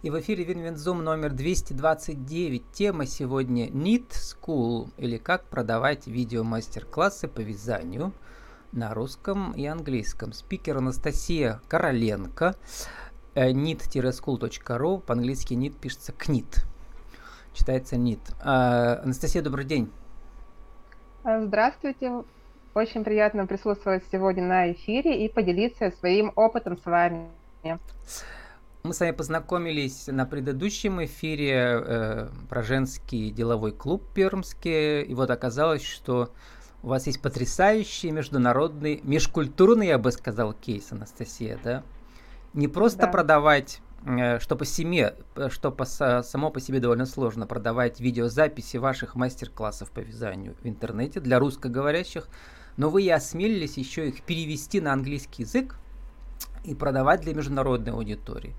И в эфире WinWinZoom номер 229. Тема сегодня Knit School, или как продавать видеомастер-классы по вязанию на русском и английском. Спикер Анастасия Короленко, knit-school.ru, по-английски knit пишется knit, читается knit. Анастасия, добрый день. Здравствуйте. Очень приятно присутствовать сегодня на эфире и поделиться своим опытом с вами. Мы с вами познакомились на предыдущем эфире про женский деловой клуб пермский. И вот оказалось, что у вас есть потрясающий международный, межкультурный, я бы сказал, кейс, Анастасия, да? Не просто продавать, само по себе довольно сложно, продавать видеозаписи ваших мастер-классов по вязанию в интернете для русскоговорящих, но вы и осмелились еще их перевести на английский язык и продавать для международной аудитории.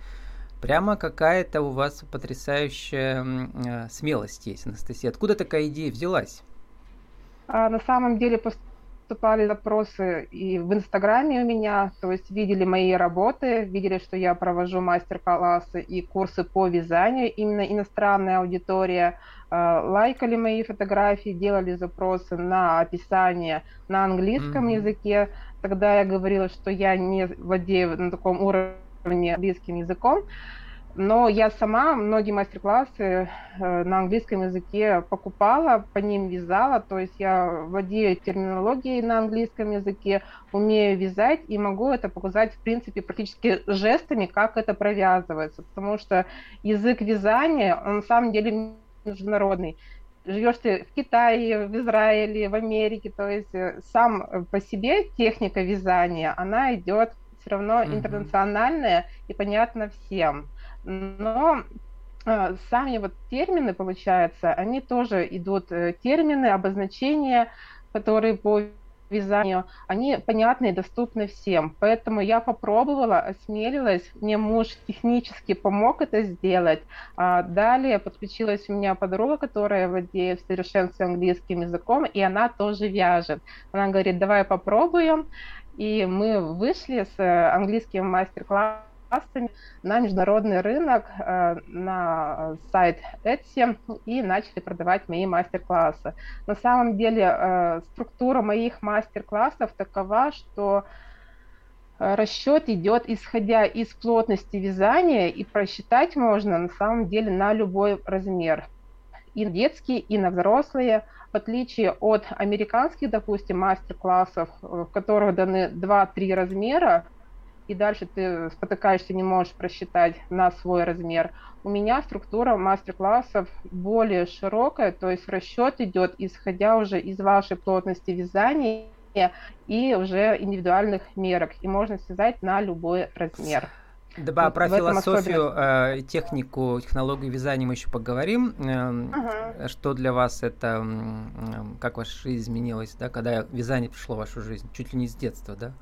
Прямо какая-то у вас потрясающая смелость есть, Анастасия. Откуда такая идея взялась? На самом деле поступали запросы и в Инстаграме у меня, то есть видели мои работы, видели, что я провожу мастер-классы и курсы по вязанию, именно иностранная аудитория, лайкали мои фотографии, делали запросы на описание на английском языке. Тогда я говорила, что я не владею на таком уровне английским языком, но я сама многие мастер-классы на английском языке покупала, по ним вязала, то есть я владею терминологией на английском языке, умею вязать и могу это показать, в принципе, практически жестами, как это провязывается, потому что язык вязания, он на самом деле международный. Живешь ты в Китае, в Израиле, в Америке, то есть сам по себе техника вязания, она идет все равно интернациональная и понятна всем. Но сами вот термины, получается, они тоже идут, термины, обозначения, которые по вязанию, они понятны и доступны всем. Поэтому я попробовала, осмелилась, мне муж технически помог это сделать. Далее подключилась у меня подруга, которая владеет в совершенстве английским языком, и она тоже вяжет. Она говорит, давай попробуем. И мы вышли с английским мастер-классом на международный рынок, на сайт Etsy и начали продавать мои мастер-классы. На самом деле структура моих мастер-классов такова, что расчет идет исходя из плотности вязания, и просчитать можно на самом деле на любой размер. И на детские, и на взрослые. В отличие от американских, допустим, мастер-классов, в которых даны 2-3 размера, и дальше ты спотыкаешься, не можешь просчитать на свой размер. У меня структура мастер-классов более широкая, то есть расчет идет, исходя уже из вашей плотности вязания и уже индивидуальных мерок. И можно связать на любой размер. Да, про философию, технику, технологию вязания мы еще поговорим. Что для вас это, как ваша жизнь изменилась, да, когда вязание пришло в вашу жизнь, чуть ли не с детства, да?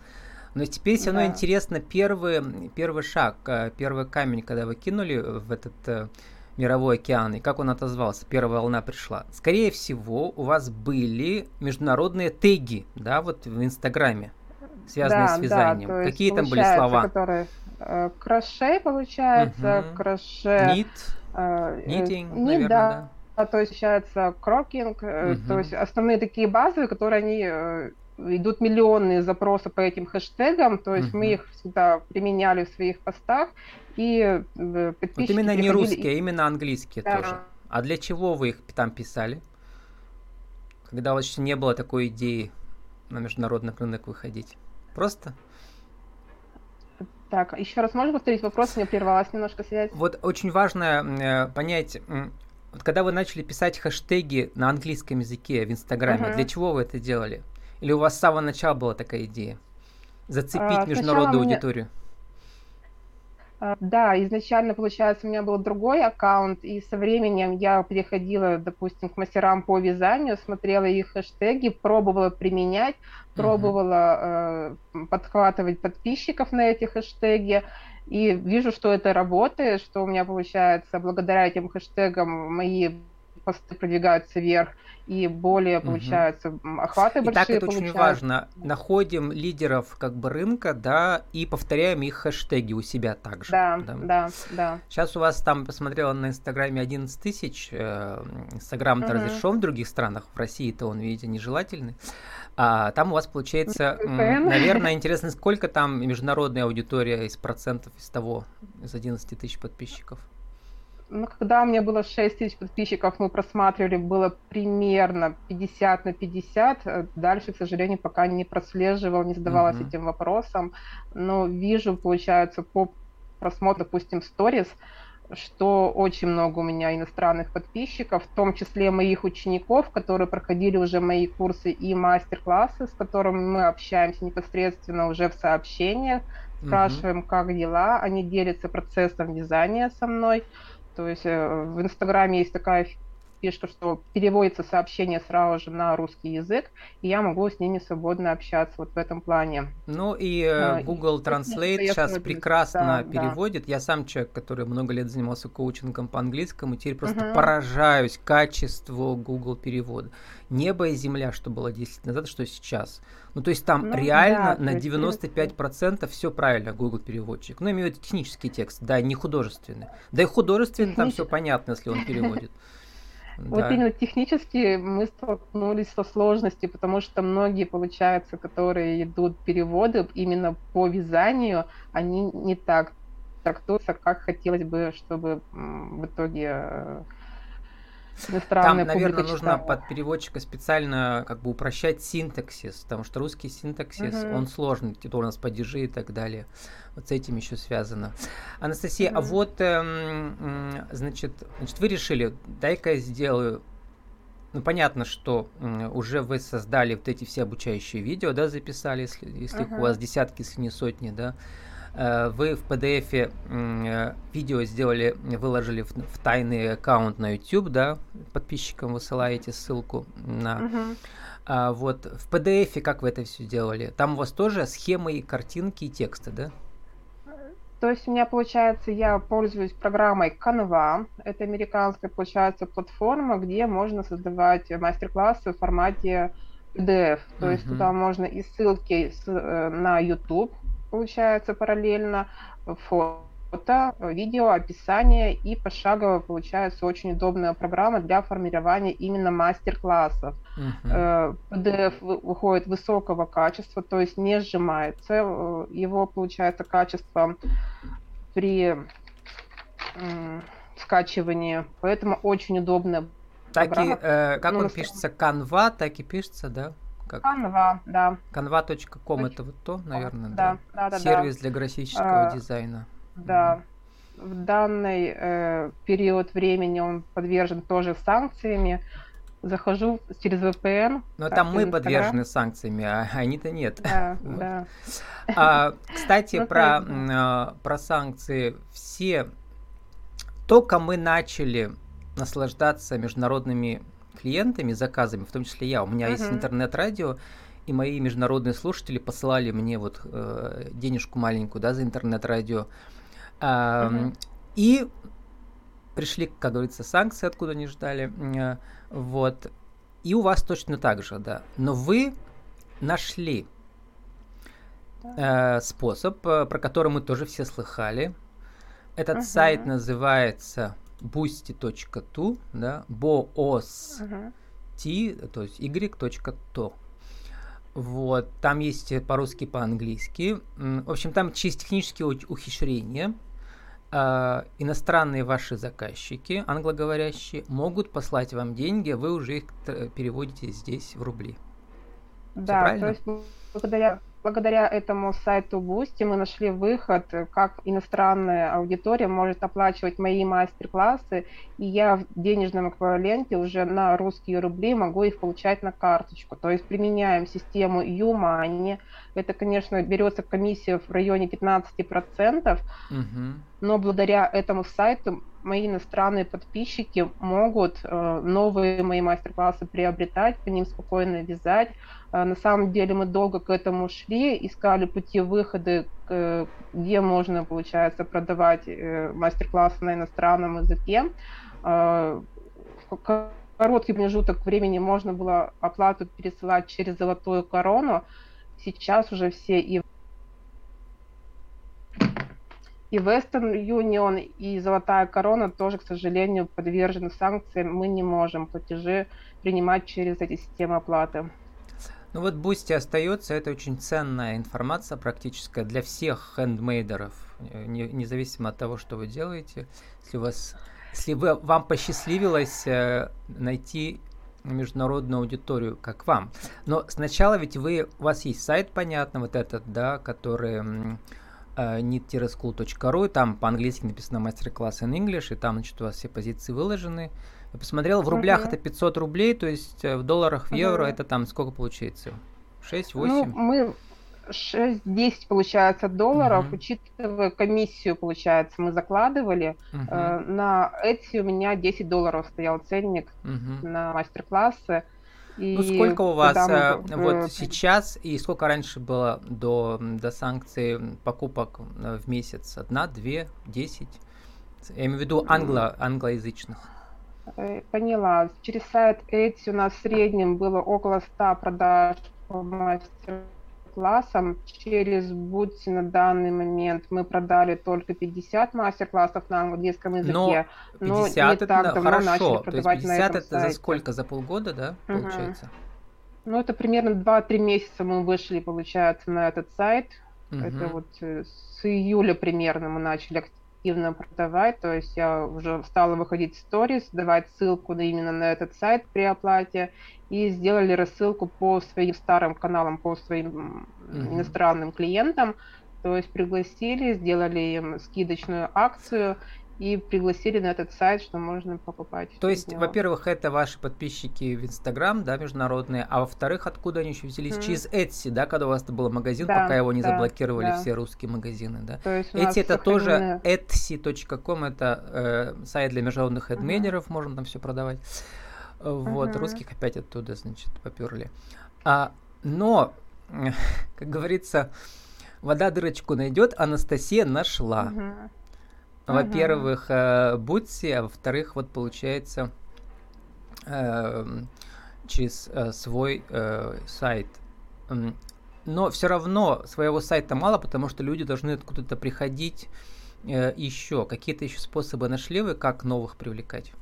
Но теперь все равно интересно первый шаг, первый камень, когда вы кинули в этот мировой океан, и как он отозвался, первая волна пришла. Скорее всего, у вас были международные теги, да, вот в Инстаграме, связанные с вязанием. Да, какие там были слова? Которые... Кроше, получается, кроше... Knitting, наверное, да. То есть, получается, крокинг, то есть основные такие базовые, которые они... Идут миллионные запросы по этим хэштегам, то есть мы их всегда применяли в своих постах. И подписчики вот именно не русские, а именно английские тоже. А для чего вы их там писали? Когда у вас еще не было такой идеи на международный рынок выходить? Просто? Так, еще раз можно повторить вопрос? У меня прервалась немножко связь. Вот очень важно понять, вот когда вы начали писать хэштеги на английском языке в Инстаграме, для чего вы это делали? Или у вас с самого начала была такая идея? Зацепить международную аудиторию? Да, изначально, получается, у меня был другой аккаунт, и со временем я переходила, допустим, к мастерам по вязанию, смотрела их хэштеги, пробовала применять, пробовала подхватывать подписчиков на эти хэштеги, и вижу, что это работает, что у меня, получается, благодаря этим хэштегам мои посты продвигаются вверх, и более получаются охваты большие. Итак, это получаются. Очень важно. Находим лидеров как бы рынка, да, и повторяем их хэштеги у себя также. Да. Сейчас у вас там, посмотрела на Инстаграме, 11 тысяч. Инстаграм-то разрешен в других странах, в России-то он, видите, нежелательный. А там у вас получается, наверное, интересно, сколько там международная аудитория из процентов из того, из 11 тысяч подписчиков? Ну, когда у меня было 6 тысяч подписчиков, мы просматривали, было примерно 50 на 50. Дальше, к сожалению, пока не прослеживала, не задавалась этим вопросом. Но вижу, получается, по просмотру, допустим, сторис, что очень много у меня иностранных подписчиков, в том числе моих учеников, которые проходили уже мои курсы и мастер-классы, с которыми мы общаемся непосредственно уже в сообщениях, спрашиваем, как дела, они делятся процессом вязания со мной. То есть в Инстаграме есть такая фишка, что переводится сообщение сразу же на русский язык, и я могу с ними свободно общаться вот в этом плане. Ну и Google Translate сейчас прекрасно переводит. Да. Я сам человек, который много лет занимался коучингом по английскому, теперь просто поражаюсь качеству Google перевода. Небо и земля, что было 10 лет назад, что сейчас. Ну то есть там реально на 95% все правильно Google переводчик. Ну имею в виду технический текст, да, не художественный. Да и художественный там все понятно, если он переводит. Вот именно технически мы столкнулись со сложностью, потому что многие, получается, которые идут переводы именно по вязанию, они не так трактуются, как хотелось бы, чтобы в итоге иностранная публика читала. Там, наверное, нужно под переводчика специально как бы упрощать синтаксис, потому что русский синтаксис, он сложный, типа у нас падежи и так далее. Вот с этим еще связано. Анастасия, а вот, значит, вы решили, дай-ка я сделаю... Ну, понятно, что уже вы создали вот эти все обучающие видео, да, записали, если у вас десятки, если не сотни, да. Вы в PDF видео сделали, выложили в тайный аккаунт на YouTube, да, подписчикам высылаете ссылку на... А вот в PDF как вы это все делали? Там у вас тоже схемы и картинки, и тексты, да? То есть у меня, получается, я пользуюсь программой Canva. Это американская, получается, платформа, где можно создавать мастер-классы в формате PDF. То есть туда можно и ссылки на YouTube, получается, параллельно, фото, видео, описание и пошагово, получается, очень удобная программа для формирования именно мастер-классов. PDF выходит высокого качества, то есть не сжимается, его, получается, качество при скачивании, поэтому очень удобная программа. Как он пишется, Canva, так и пишется, да? Как? Canva, да. Canva.com это вот то, наверное, да. Сервис для графического дизайна. Да. В данный период времени он подвержен тоже санкциями. Захожу через VPN. Но там мы подвержены санкциями, а они-то нет. Да, вот. Кстати, про санкции. Все, только мы начали наслаждаться международными клиентами, заказами, в том числе я. У меня есть интернет-радио, и мои международные слушатели посылали мне вот денежку маленькую, да, за интернет-радио. И пришли, как говорится, санкции, откуда не ждали. Вот. И у вас точно так же, да. Но вы нашли способ, про который мы тоже все слыхали. Этот сайт называется boosty.tu, да, то есть y.to. Вот, там есть по-русски, по-английски. В общем, там через технические ухищрения иностранные ваши заказчики, англоговорящие, могут послать вам деньги, вы уже их переводите здесь в рубли. Да, то есть благодаря этому сайту Boosty мы нашли выход, как иностранная аудитория может оплачивать мои мастер-классы, и я в денежном эквиваленте уже на русские рубли могу их получать на карточку. То есть применяем систему U-Money. Это, конечно, берется комиссия в районе 15%, но благодаря этому сайту мои иностранные подписчики могут новые мои мастер-классы приобретать, по ним спокойно вязать. На самом деле мы долго к этому шли, искали пути выхода, где можно, получается, продавать мастер-классы на иностранном языке. в короткий промежуток времени можно было оплату пересылать через золотую корону. Сейчас уже все и Western Union, и золотая корона тоже, к сожалению, подвержены санкциям. Мы не можем платежи принимать через эти системы оплаты. Ну вот Boosty остается, это очень ценная информация практическая для всех хендмейдеров, независимо от того, что вы делаете. Если вам посчастливилось найти международную аудиторию, как вам. Но сначала ведь у вас есть сайт, понятно, вот этот, да, который knit-school.ru, там по-английски написано мастер-класс in English, и там, значит, у вас все позиции выложены. Я посмотрел, в рублях это 500 рублей, то есть в долларах, в евро это там сколько получается? 6-8? Ну, 6-10 получается долларов, учитывая комиссию, получается, мы закладывали. На Etsy у меня $10 стоял ценник на мастер-классы. И ну, сколько у вас вот сейчас и сколько раньше было до санкций покупок в месяц? 1, 2, 10? Я имею в виду англоязычных. Поняла. Через сайт Etsy у нас в среднем было около 100 продаж по мастер-классам. Через Boosty на данный момент мы продали только 50 мастер-классов на английском языке. Но 50 это хорошо. То есть 50 это за сколько? За полгода, да, получается? Ну, это примерно 2-3 месяца мы вышли, получается, на этот сайт. Это вот с июля примерно мы начали продавать, то есть я уже стала выходить в сторис, давать ссылку именно на этот сайт при оплате, и сделали рассылку по своим старым каналам, по своим иностранным клиентам, то есть пригласили, сделали им скидочную акцию и пригласили на этот сайт, что можно покупать. То есть, во-первых, это ваши подписчики в Инстаграм, да, международные, а во-вторых, откуда они еще взялись? Через Etsy, да, когда у вас это был магазин, да, пока его не заблокировали все русские магазины, да? То есть Etsy это тоже Etsy.com, это сайт для международных хендмейдеров, можно там все продавать. Вот, русских опять оттуда, значит, поперли. Но, как говорится, вода дырочку найдет, Анастасия нашла. Во-первых, Boosty, а во-вторых, вот получается через свой сайт. Но все равно своего сайта мало, потому что люди должны откуда-то приходить еще. Какие-то еще способы нашли вы, как новых привлекать?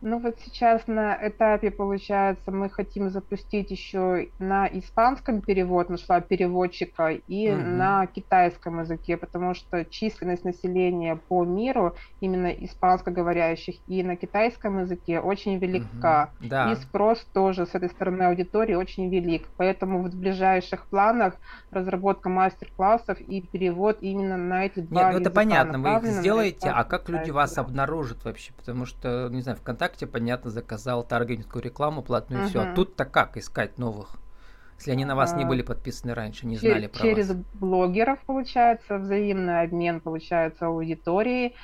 Ну вот сейчас на этапе, получается, мы хотим запустить еще на испанском перевод, нашла переводчика, и на китайском языке, потому что численность населения по миру, именно испанскоговорящих, и на китайском языке очень велика. И спрос тоже с этой стороны аудитории очень велик. Поэтому вот в ближайших планах разработка мастер-классов и перевод именно на эти два языка. Нет, ну это понятно, вы их сделаете, а как люди вас обнаружат вообще? Потому что, не знаю, ВКонтакте, понятно, заказал таргетинговую рекламу платную, и все. А тут-то как искать новых, если они на вас не были подписаны раньше, не знали про вас? Через блогеров, получается, взаимный обмен, получается, аудиторией.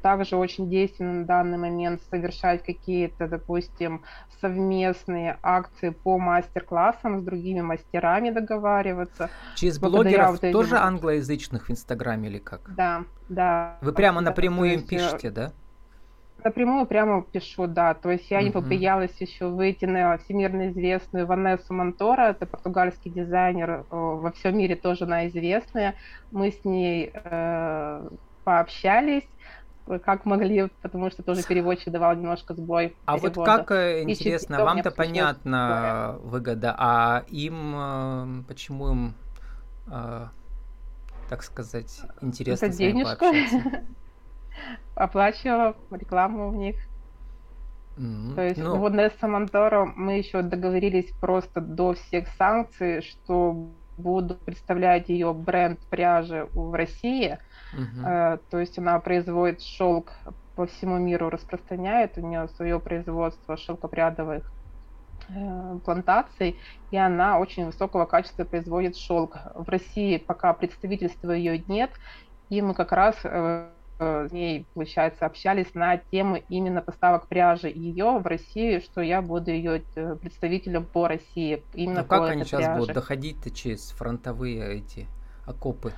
Также очень действенно на данный момент совершать какие-то, допустим, совместные акции по мастер-классам, с другими мастерами договариваться. Через блогеров тоже англоязычных в Инстаграме или как? Да, да. Вы прямо напрямую им пишете, да? Напрямую прямо пишу, да. То есть я не побоялась еще выйти на всемирно известную Ванессу Монторо, это португальский дизайнер, во всем мире тоже она известная. Мы с ней пообщались, как могли, потому что тоже переводчик давал немножко сбой. А перевода. Вот как, интересно, вам-то понятна выгода, а им, почему им, так сказать, интересно с ними пообщаться? Оплачивала рекламу в них. То есть вот Ванесса Монторо, мы еще договорились просто до всех санкций, что буду представлять ее бренд пряжи в России. То есть она производит шелк по всему миру, распространяет, у нее свое производство шелкопрядовых плантаций, и она очень высокого качества производит шелк. В России пока представительства ее нет, и мы как раз с ней, получается, общались на тему именно поставок пряжи ее в Россию, что я буду ее представителем по России. Именно по этой пряже. Сейчас будут доходить-то через фронтовые эти окопы?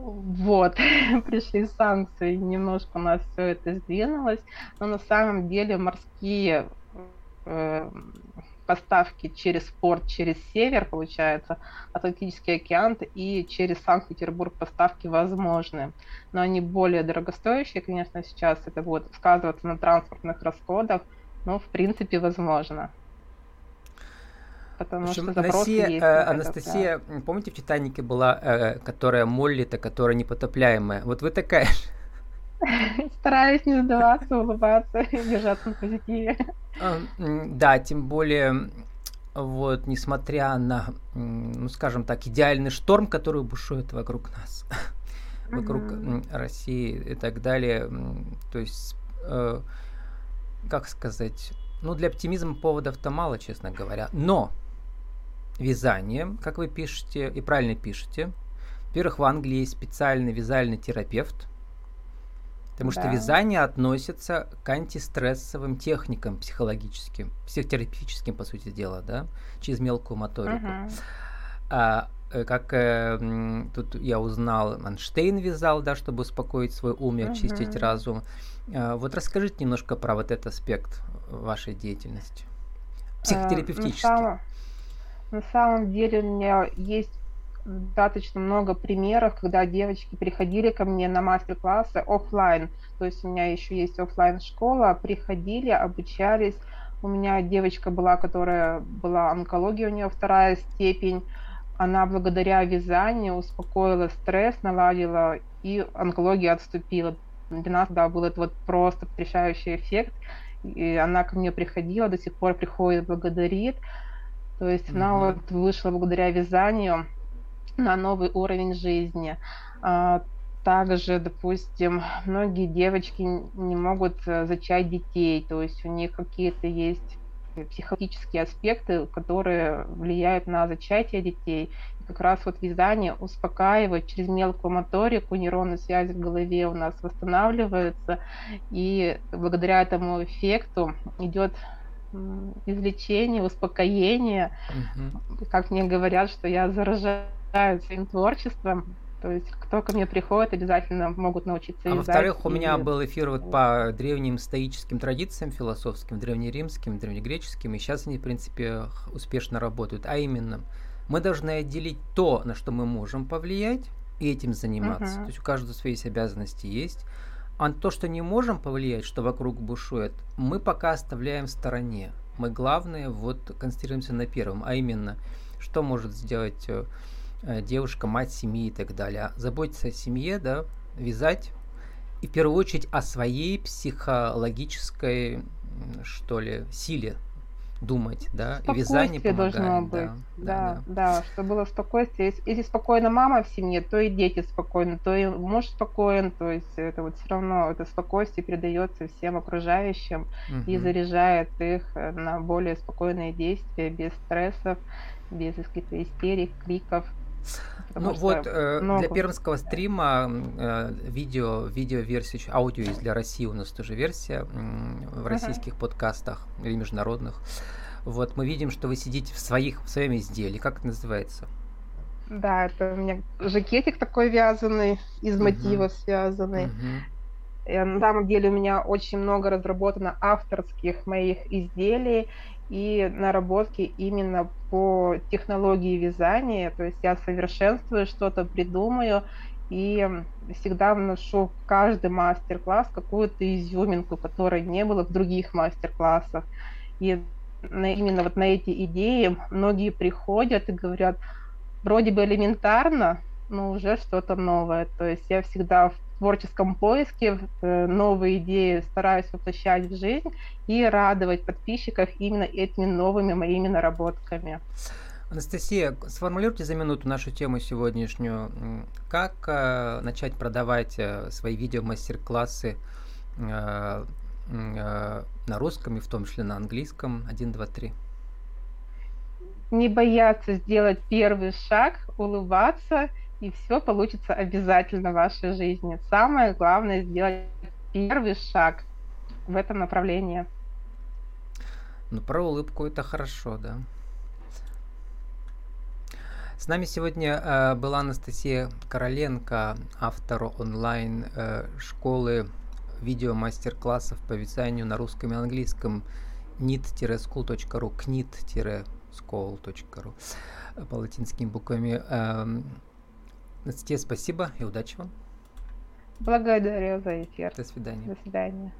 Вот, пришли санкции, немножко у нас все это сдвинулось, но на самом деле морские поставки через порт, через север, получается, Атлантический океан и через Санкт-Петербург поставки возможны, но они более дорогостоящие, конечно, сейчас это будет сказываться на транспортных расходах, но в принципе возможно. Потому что Россия, есть, Анастасия, да. Помните, в «Титанике» была, которая Молли-то, которая непотопляемая? Вот вы такая же. Стараюсь не сдаваться, улыбаться и держаться на позитиве. Да, тем более, вот, несмотря на, ну, скажем так, идеальный шторм, который бушует вокруг нас, вокруг России и так далее, то есть, как сказать, ну, для оптимизма поводов-то мало, честно говоря, но... Вязание, как вы пишете, и правильно пишете. Во-первых, в Англии есть специальный вязальный терапевт, потому что вязание относится к антистрессовым техникам психологическим, психотерапевтическим, по сути дела, да, через мелкую моторику. Как тут я узнал, Манштейн вязал, да, чтобы успокоить свой ум и очистить разум. Вот расскажите немножко про вот этот аспект вашей деятельности, психотерапевтический. На самом деле у меня есть достаточно много примеров, когда девочки приходили ко мне на мастер-классы офлайн. То есть у меня еще есть офлайн-школа, приходили, обучались. У меня девочка была, которая была онкология, у нее 2-я степень. Она благодаря вязанию успокоила стресс, наладила, и онкология отступила. Для нас, да, был этот вот просто потрясающий эффект. И она ко мне приходила, до сих пор приходит, благодарит. То есть она вот вышла благодаря вязанию на новый уровень жизни. Также, допустим, многие девочки не могут зачать детей, то есть у них какие-то есть психологические аспекты, которые влияют на зачатие детей. И как раз вот вязание успокаивает через мелкую моторику, нейронные связи в голове у нас восстанавливаются, и благодаря этому эффекту идет излечение, успокоение. Как мне говорят, что я заражаю своим творчеством. То есть, кто ко мне приходит, обязательно могут научиться вязать. А во-вторых, у меня был эфир вот по древним стоическим традициям философским, древнеримским, древнегреческим, и сейчас они, в принципе, успешно работают. А именно, мы должны отделить то, на что мы можем повлиять, и этим заниматься. То есть, у каждого свои обязанности есть. А то, что не можем повлиять, что вокруг бушует, мы пока оставляем в стороне. Мы, главное, вот концентрируемся на первом, а именно, что может сделать девушка, мать семьи и так далее. Заботиться о семье, да, вязать, и в первую очередь о своей психологической, что ли, силе думать, да, и вязание помогает. Должно быть, да, чтобы было спокойствие. Если спокойна мама в семье, то и дети спокойны, то и муж спокоен, то есть это вот все равно это спокойствие передается всем окружающим и заряжает их на более спокойные действия, без стрессов, без каких-то истерик, криков. Ну вот, для пермского стрима видеоверсия, аудио есть для России, у нас тоже версия в российских подкастах или международных. Вот мы видим, что вы сидите в своем изделии. Как это называется? Да, это у меня жакетик такой вязаный, из мотивов связанный. На самом деле у меня очень много разработано авторских моих изделий и наработки именно по технологии вязания, то есть я совершенствую что-то, придумаю и всегда вношу в каждый мастер-класс какую-то изюминку, которой не было в других мастер-классах. И именно вот на эти идеи многие приходят и говорят, вроде бы элементарно, но уже что-то новое. То есть я всегда в творческом поиске новые идеи стараюсь воплощать в жизнь и радовать подписчиков именно этими новыми моими наработками. Анастасия, сформулируйте за минуту нашу тему сегодняшнюю. Как начать продавать свои видео-мастер-классы на русском и в том числе на английском? 1, 2, 3. Не бояться сделать первый шаг, улыбаться, и все получится обязательно в вашей жизни. Самое главное — сделать первый шаг в этом направлении. Ну, про улыбку это хорошо, да. С нами сегодня была Анастасия Короленко, автор онлайн школы видео-мастер-классов по вязанию на русском и английском knit-school.ru, knit-school.ru по латинскими буквами. Анастасия, спасибо и удачи вам. Благодарю за эфир. До свидания. До свидания.